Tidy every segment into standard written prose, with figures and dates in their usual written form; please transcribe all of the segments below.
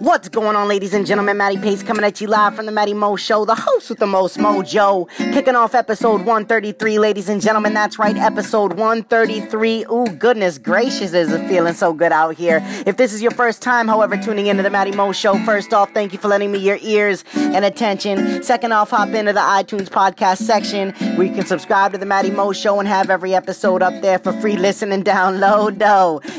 What's going on, ladies and gentlemen? Matty Pace coming at you live from the Matty Mo Show, the host with the most mojo. Kicking off episode 133, ladies and gentlemen. That's right, episode 133. Ooh, goodness gracious, is it feeling so good out here. If this is your first time, however, tuning into the Matty Mo Show, first off, thank you for lending me your ears and attention. Second off, hop into the iTunes podcast section where you can subscribe to the Matty Mo Show and have every episode up there for free listen and download.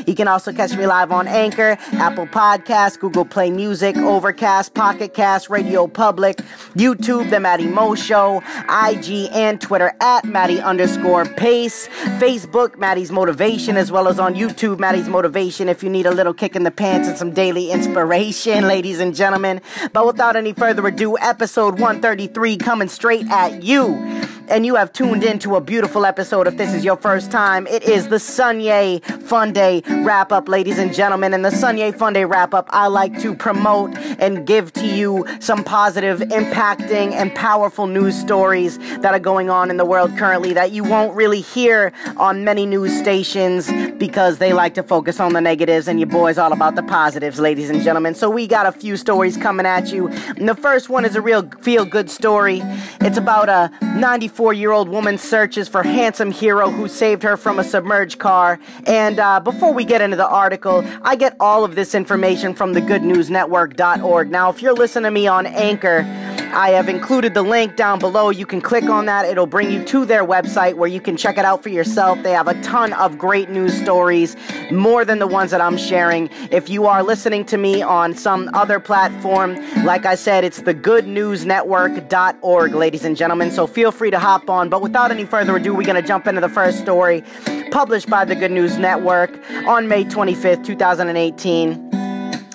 You can also catch me live on Anchor, Apple Podcasts, Google Play Music, Overcast, Pocket Cast, Radio Public, YouTube, The Matty Mo Show, IG and Twitter at Matty_Pace, Facebook, Matty's Motivation, as well as on YouTube, Matty's Motivation, if you need a little kick in the pants and some daily inspiration, ladies and gentlemen. But without any further ado, episode 133 coming straight at you. And you have tuned into a beautiful episode. If this is your first time, it is the Sunyay Funday wrap-up, ladies and gentlemen. And the Sunyay Funday wrap-up, I like to promote and give to you some positive, impacting, and powerful news stories that are going on in the world currently that you won't really hear on many news stations because they like to focus on the negatives, and your boy's all about the positives, ladies and gentlemen. So we got a few stories coming at you. And the first one is a real feel-good story. It's about a 94-year-old woman searches for handsome hero who saved her from a submerged car. And before we get into the article, I get all of this information from thegoodnewsnetwork.org. Now, if you're listening to me on Anchor, I have included the link down below. You can click on that. It'll bring you to their website where you can check it out for yourself. They have a ton of great news stories, more than the ones that I'm sharing. If you are listening to me on some other platform, like I said, it's thegoodnewsnetwork.org, ladies and gentlemen. So feel free to hop on. But without any further ado, we're going to jump into the first story published by the Good News Network on May 25th, 2018.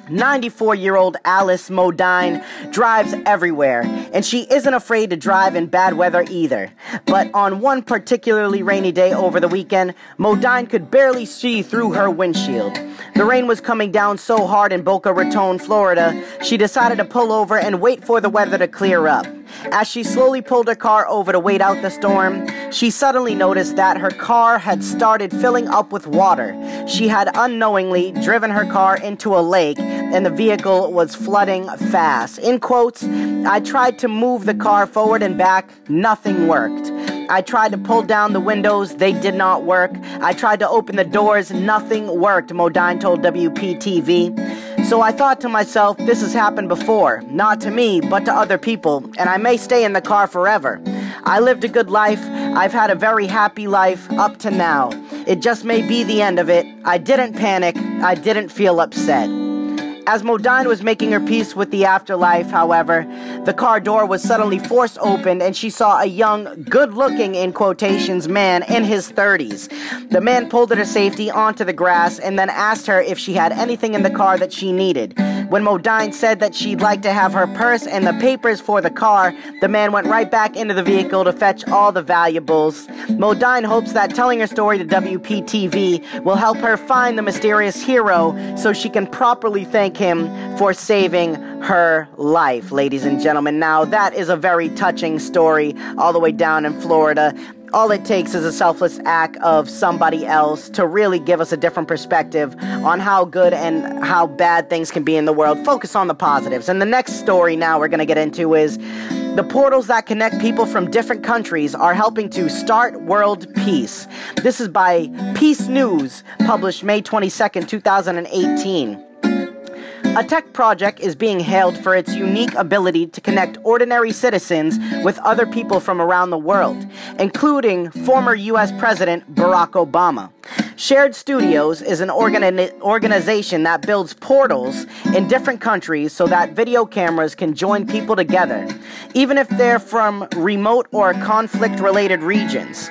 94-year-old Alice Modine drives everywhere, and she isn't afraid to drive in bad weather either. But on one particularly rainy day over the weekend, Modine could barely see through her windshield. The rain was coming down so hard in Boca Raton, Florida, she decided to pull over and wait for the weather to clear up. As she slowly pulled her car over to wait out the storm, she suddenly noticed that her car had started filling up with water. She had unknowingly driven her car into a lake, and the vehicle was flooding fast. In quotes, I tried to move the car forward and back. Nothing worked. I tried to pull down the windows. They did not work. I tried to open the doors. Nothing worked, Modine told WPTV. So I thought to myself, this has happened before, not to me, but to other people, and I may stay in the car forever. I lived a good life. I've had a very happy life up to now. It just may be the end of it. I didn't panic. I didn't feel upset. As Modine was making her peace with the afterlife, however, the car door was suddenly forced open and she saw a young, good-looking, in quotations, man in his 30s. The man pulled her to safety onto the grass and then asked her if she had anything in the car that she needed. When Modine said that she'd like to have her purse and the papers for the car, the man went right back into the vehicle to fetch all the valuables. Modine hopes that telling her story to WPTV will help her find the mysterious hero so she can properly thank him for saving her life, ladies and gentlemen. Now, that is a very touching story all the way down in Florida. All it takes is a selfless act of somebody else to really give us a different perspective on how good and how bad things can be in the world. Focus on the positives. And the next story now we're going to get into is the portals that connect people from different countries are helping to start world peace. This is by Peace News, published May 22nd, 2018. A tech project is being hailed for its unique ability to connect ordinary citizens with other people from around the world, including former U.S. President Barack Obama. Shared Studios is an organization that builds portals in different countries so that video cameras can join people together, even if they're from remote or conflict-related regions.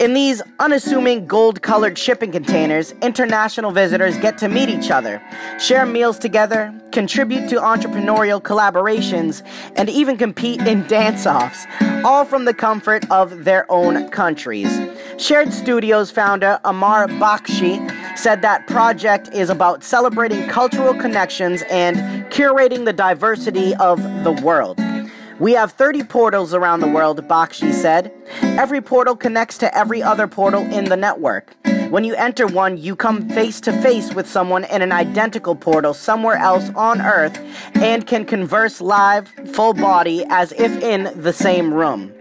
In these unassuming gold-colored shipping containers, international visitors get to meet each other, share meals together, contribute to entrepreneurial collaborations, and even compete in dance-offs, all from the comfort of their own countries. Shared Studios founder Amar Bakshi said that project is about celebrating cultural connections and curating the diversity of the world. We have 30 portals around the world, Bakshi said. Every portal connects to every other portal in the network. When you enter one, you come face to face with someone in an identical portal somewhere else on Earth and can converse live, full body, as if in the same room.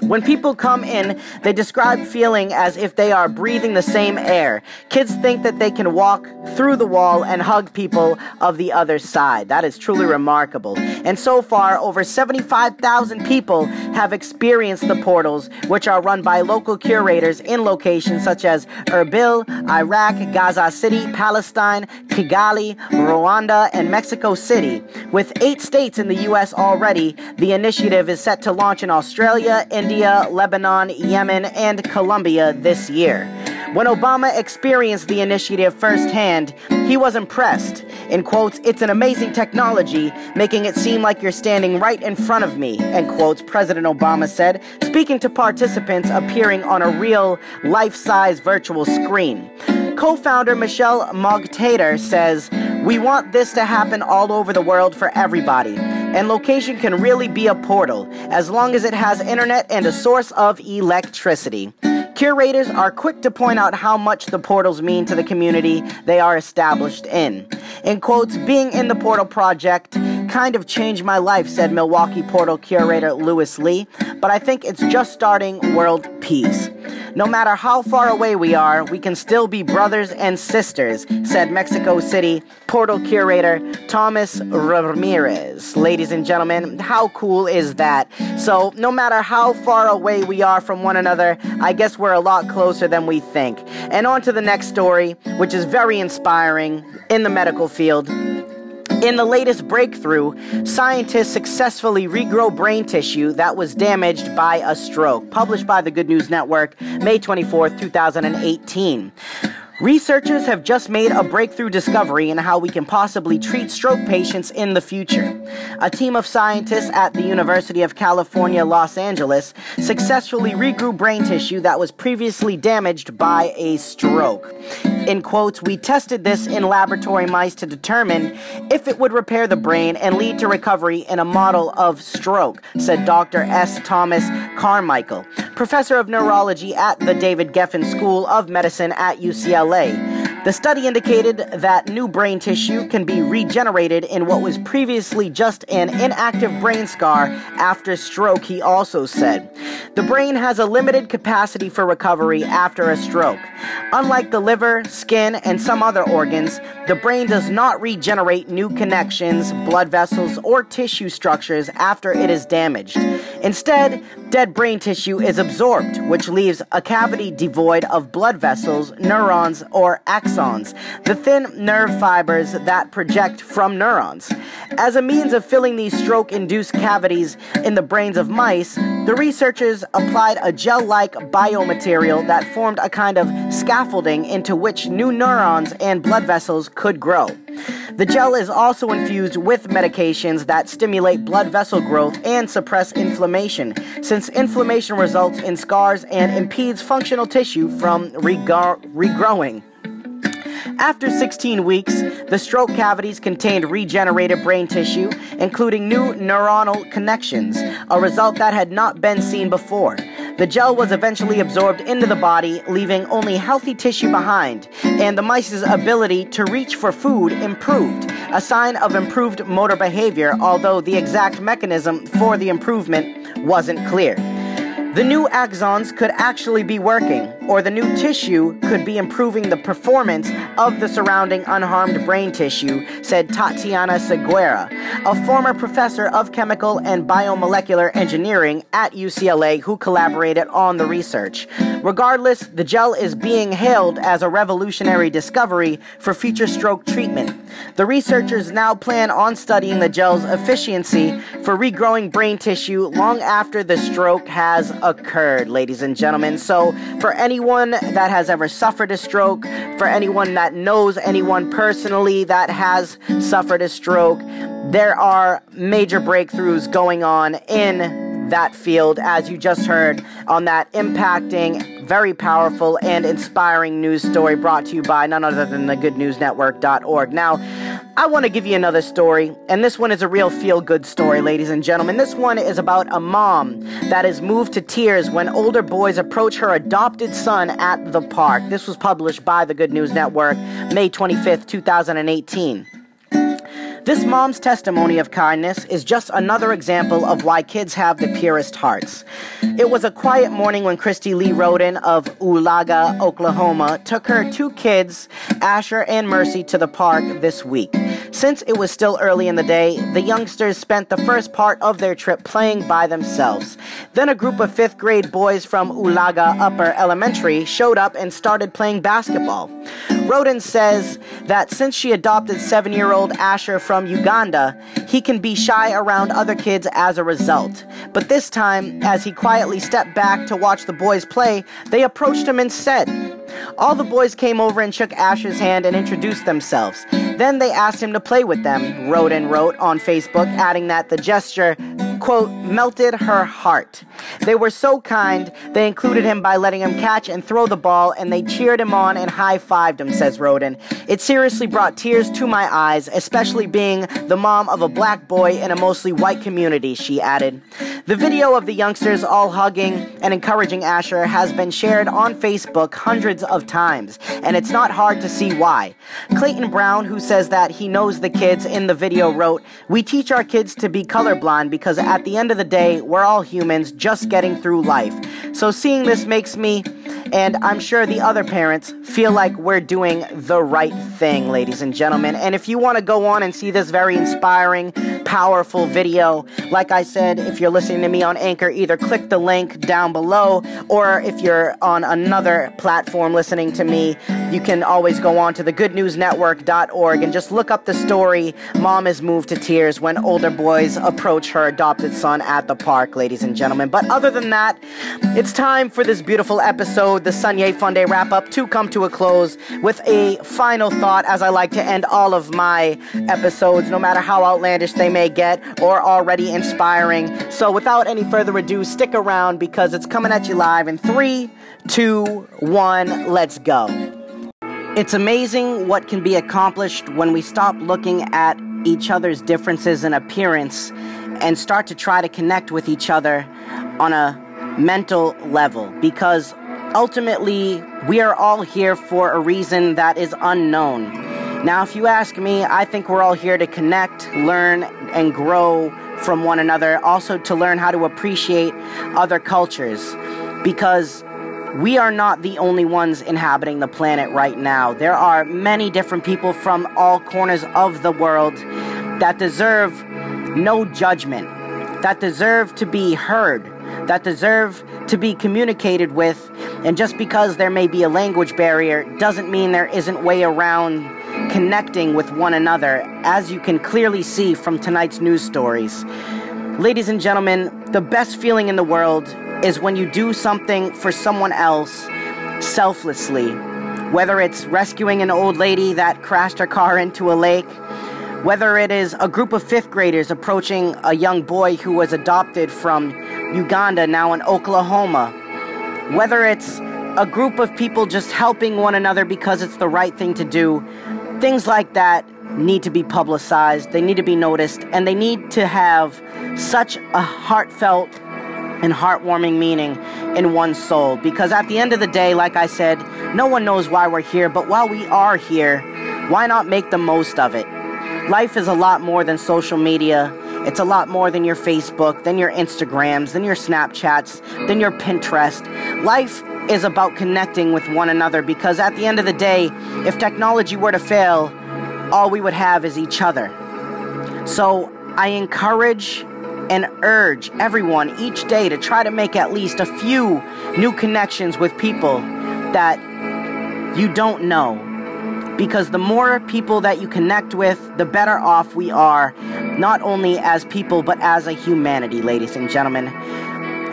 When people come in, they describe feeling as if they are breathing the same air. Kids think that they can walk through the wall and hug people of the other side. That is truly remarkable. And so far, over 75,000 people have experienced the portals, which are run by local curators in locations such as Erbil, Iraq, Gaza City, Palestine, Kigali, Rwanda, and Mexico City. With 8 states in the U.S. already, the initiative is set to launch in Australia, India, Lebanon, Yemen, and Colombia this year. When Obama experienced the initiative firsthand, he was impressed. In quotes, "It's an amazing technology, making it seem like you're standing right in front of me," end quotes, President Obama said, speaking to participants appearing on a real, life-size virtual screen. Co-founder Michelle Mogtater says, "We want this to happen all over the world for everybody. And location can really be a portal, as long as it has internet and a source of electricity." Curators are quick to point out how much the portals mean to the community they are established in. In quotes, "Being in the portal project kind of changed my life," said Milwaukee portal curator Lewis Lee, "but I think it's just starting world peace. No matter how far away we are, we can still be brothers and sisters," said Mexico City portal curator Thomas Ramirez. Ladies and gentlemen, how cool is that? So no matter how far away we are from one another, I guess we're a lot closer than we think. And on to the next story, which is very inspiring in the medical field. In the latest breakthrough, scientists successfully regrow brain tissue that was damaged by a stroke, published by the Good News Network, May 24, 2018. Researchers have just made a breakthrough discovery in how we can possibly treat stroke patients in the future. A team of scientists at the University of California, Los Angeles, successfully regrew brain tissue that was previously damaged by a stroke. In quotes, "We tested this in laboratory mice to determine if it would repair the brain and lead to recovery in a model of stroke," said Dr. S. Thomas Carmichael, professor of neurology at the David Geffen School of Medicine at UCLA. The study indicated that new brain tissue can be regenerated in what was previously just an inactive brain scar after stroke, he also said. The brain has a limited capacity for recovery after a stroke. Unlike the liver, skin, and some other organs, the brain does not regenerate new connections, blood vessels, or tissue structures after it is damaged. Instead, dead brain tissue is absorbed, which leaves a cavity devoid of blood vessels, neurons, or axons, the thin nerve fibers that project from neurons. As a means of filling these stroke-induced cavities in the brains of mice, the researchers applied a gel-like biomaterial that formed a kind of scaffolding into which new neurons and blood vessels could grow. The gel is also infused with medications that stimulate blood vessel growth and suppress inflammation, since inflammation results in scars and impedes functional tissue from regrowing. After 16 weeks, the stroke cavities contained regenerated brain tissue, including new neuronal connections, a result that had not been seen before. The gel was eventually absorbed into the body, leaving only healthy tissue behind, and the mice's ability to reach for food improved, a sign of improved motor behavior, although the exact mechanism for the improvement wasn't clear. The new axons could actually be working, or the new tissue could be improving the performance of the surrounding unharmed brain tissue, said Tatiana Segura, a former professor of chemical and biomolecular engineering at UCLA who collaborated on the research. Regardless, the gel is being hailed as a revolutionary discovery for future stroke treatment. The researchers now plan on studying the gel's efficiency for regrowing brain tissue long after the stroke has occurred, ladies and gentlemen. So for anyone that has ever suffered a stroke, for anyone that knows anyone personally that has suffered a stroke, there are major breakthroughs going on in that field, as you just heard on that impacting, very powerful, and inspiring news story brought to you by none other than thegoodnewsnetwork.org. Now, I want to give you another story, and this one is a real feel-good story, ladies and gentlemen. This one is about a mom that is moved to tears when older boys approach her adopted son at the park. This was published by the Good News Network, May 25th, 2018. This mom's testimony of kindness is just another example of why kids have the purest hearts. It was a quiet morning when Christy Lee Rodin of Oologah, Oklahoma, took her two kids, Asher and Mercy, to the park this week. Since it was still early in the day, the youngsters spent the first part of their trip playing by themselves. Then a group of 5th grade boys from Oologah Upper Elementary showed up and started playing basketball. Rodin says that since she adopted 7-year-old Asher from Uganda, he can be shy around other kids as a result. But this time, as he quietly stepped back to watch the boys play, they approached him instead. All the boys came over and shook Asher's hand and introduced themselves. Then they asked him to play with them, Rodin wrote on Facebook, adding that the gesture, quote, melted her heart. They were so kind, they included him by letting him catch and throw the ball, and they cheered him on and high-fived him, says Rodin. It seriously brought tears to my eyes, especially being the mom of a black boy in a mostly white community, she added. The video of the youngsters all hugging and encouraging Asher has been shared on Facebook hundreds of times, and it's not hard to see why. Clayton Brown, who says that he knows the kids in the video, wrote, "We teach our kids to be colorblind because at the end of the day, we're all humans just getting through life. So seeing this makes me, and I'm sure the other parents, feel like we're doing the right thing," ladies and gentlemen. And if you want to go on and see this very inspiring, powerful video, like I said, if you're listening to me on Anchor, either click the link down below, or if you're on another platform listening to me, you can always go on to thegoodnewsnetwork.org and just look up the story, Mom is Moved to Tears When Older Boys Approach Her Adopted Son at the Park, ladies and gentlemen. But other than that, it's time for this beautiful episode, the Sunyay Funday wrap-up, to come to a close with a final thought, as I like to end all of my episodes, no matter how outlandish they may get or already inspiring. So without any further ado, stick around because it's coming at you live in 3, 2, 1, let's go. It's amazing what can be accomplished when we stop looking at each other's differences in appearance and start to try to connect with each other on a mental level, because ultimately we are all here for a reason that is unknown. Now, if you ask me, I think we're all here to connect, learn, and grow from one another, also to learn how to appreciate other cultures, because we are not the only ones inhabiting the planet right now. There are many different people from all corners of the world that deserve no judgment, that deserve to be heard, that deserve to be communicated with. And just because there may be a language barrier doesn't mean there isn't a way around connecting with one another, as you can clearly see from tonight's news stories. Ladies and gentlemen, the best feeling in the world is when you do something for someone else selflessly, whether it's rescuing an old lady that crashed her car into a lake, whether it is a group of 5th graders approaching a young boy who was adopted from Uganda, now in Oklahoma, whether it's a group of people just helping one another because it's the right thing to do. Things like that need to be publicized, they need to be noticed, and they need to have such a heartfelt and heartwarming meaning in one's soul. Because at the end of the day, like I said, no one knows why we're here, but while we are here, why not make the most of it? Life is a lot more than social media. It's a lot more than your Facebook, than your Instagrams, than your Snapchats, than your Pinterest. Life is about connecting with one another, because at the end of the day, if technology were to fail, all we would have is each other. So I encourage and urge everyone each day to try to make at least a few new connections with people that you don't know. Because the more people that you connect with, the better off we are, not only as people, but as a humanity, ladies and gentlemen.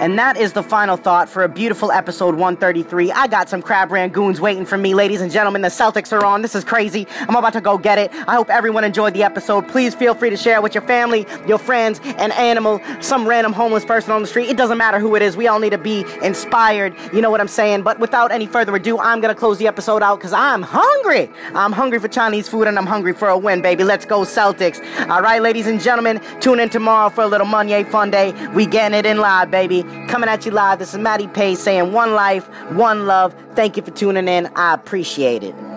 And that is the final thought for a beautiful episode 133. I got some crab rangoons waiting for me, ladies and gentlemen. The Celtics are on. This is crazy. I'm about to go get it. I hope everyone enjoyed the episode. Please feel free to share it with your family, your friends, an animal, some random homeless person on the street. It doesn't matter who it is. We all need to be inspired. You know what I'm saying? But without any further ado, I'm going to close the episode out because I'm hungry. I'm hungry for Chinese food and I'm hungry for a win, baby. Let's go Celtics. All right, ladies and gentlemen, tune in tomorrow for a little Sunyay Funday. We getting it in live, baby. Coming at you live. This is Matty Page saying one life, one love. Thank you for tuning in. I appreciate it.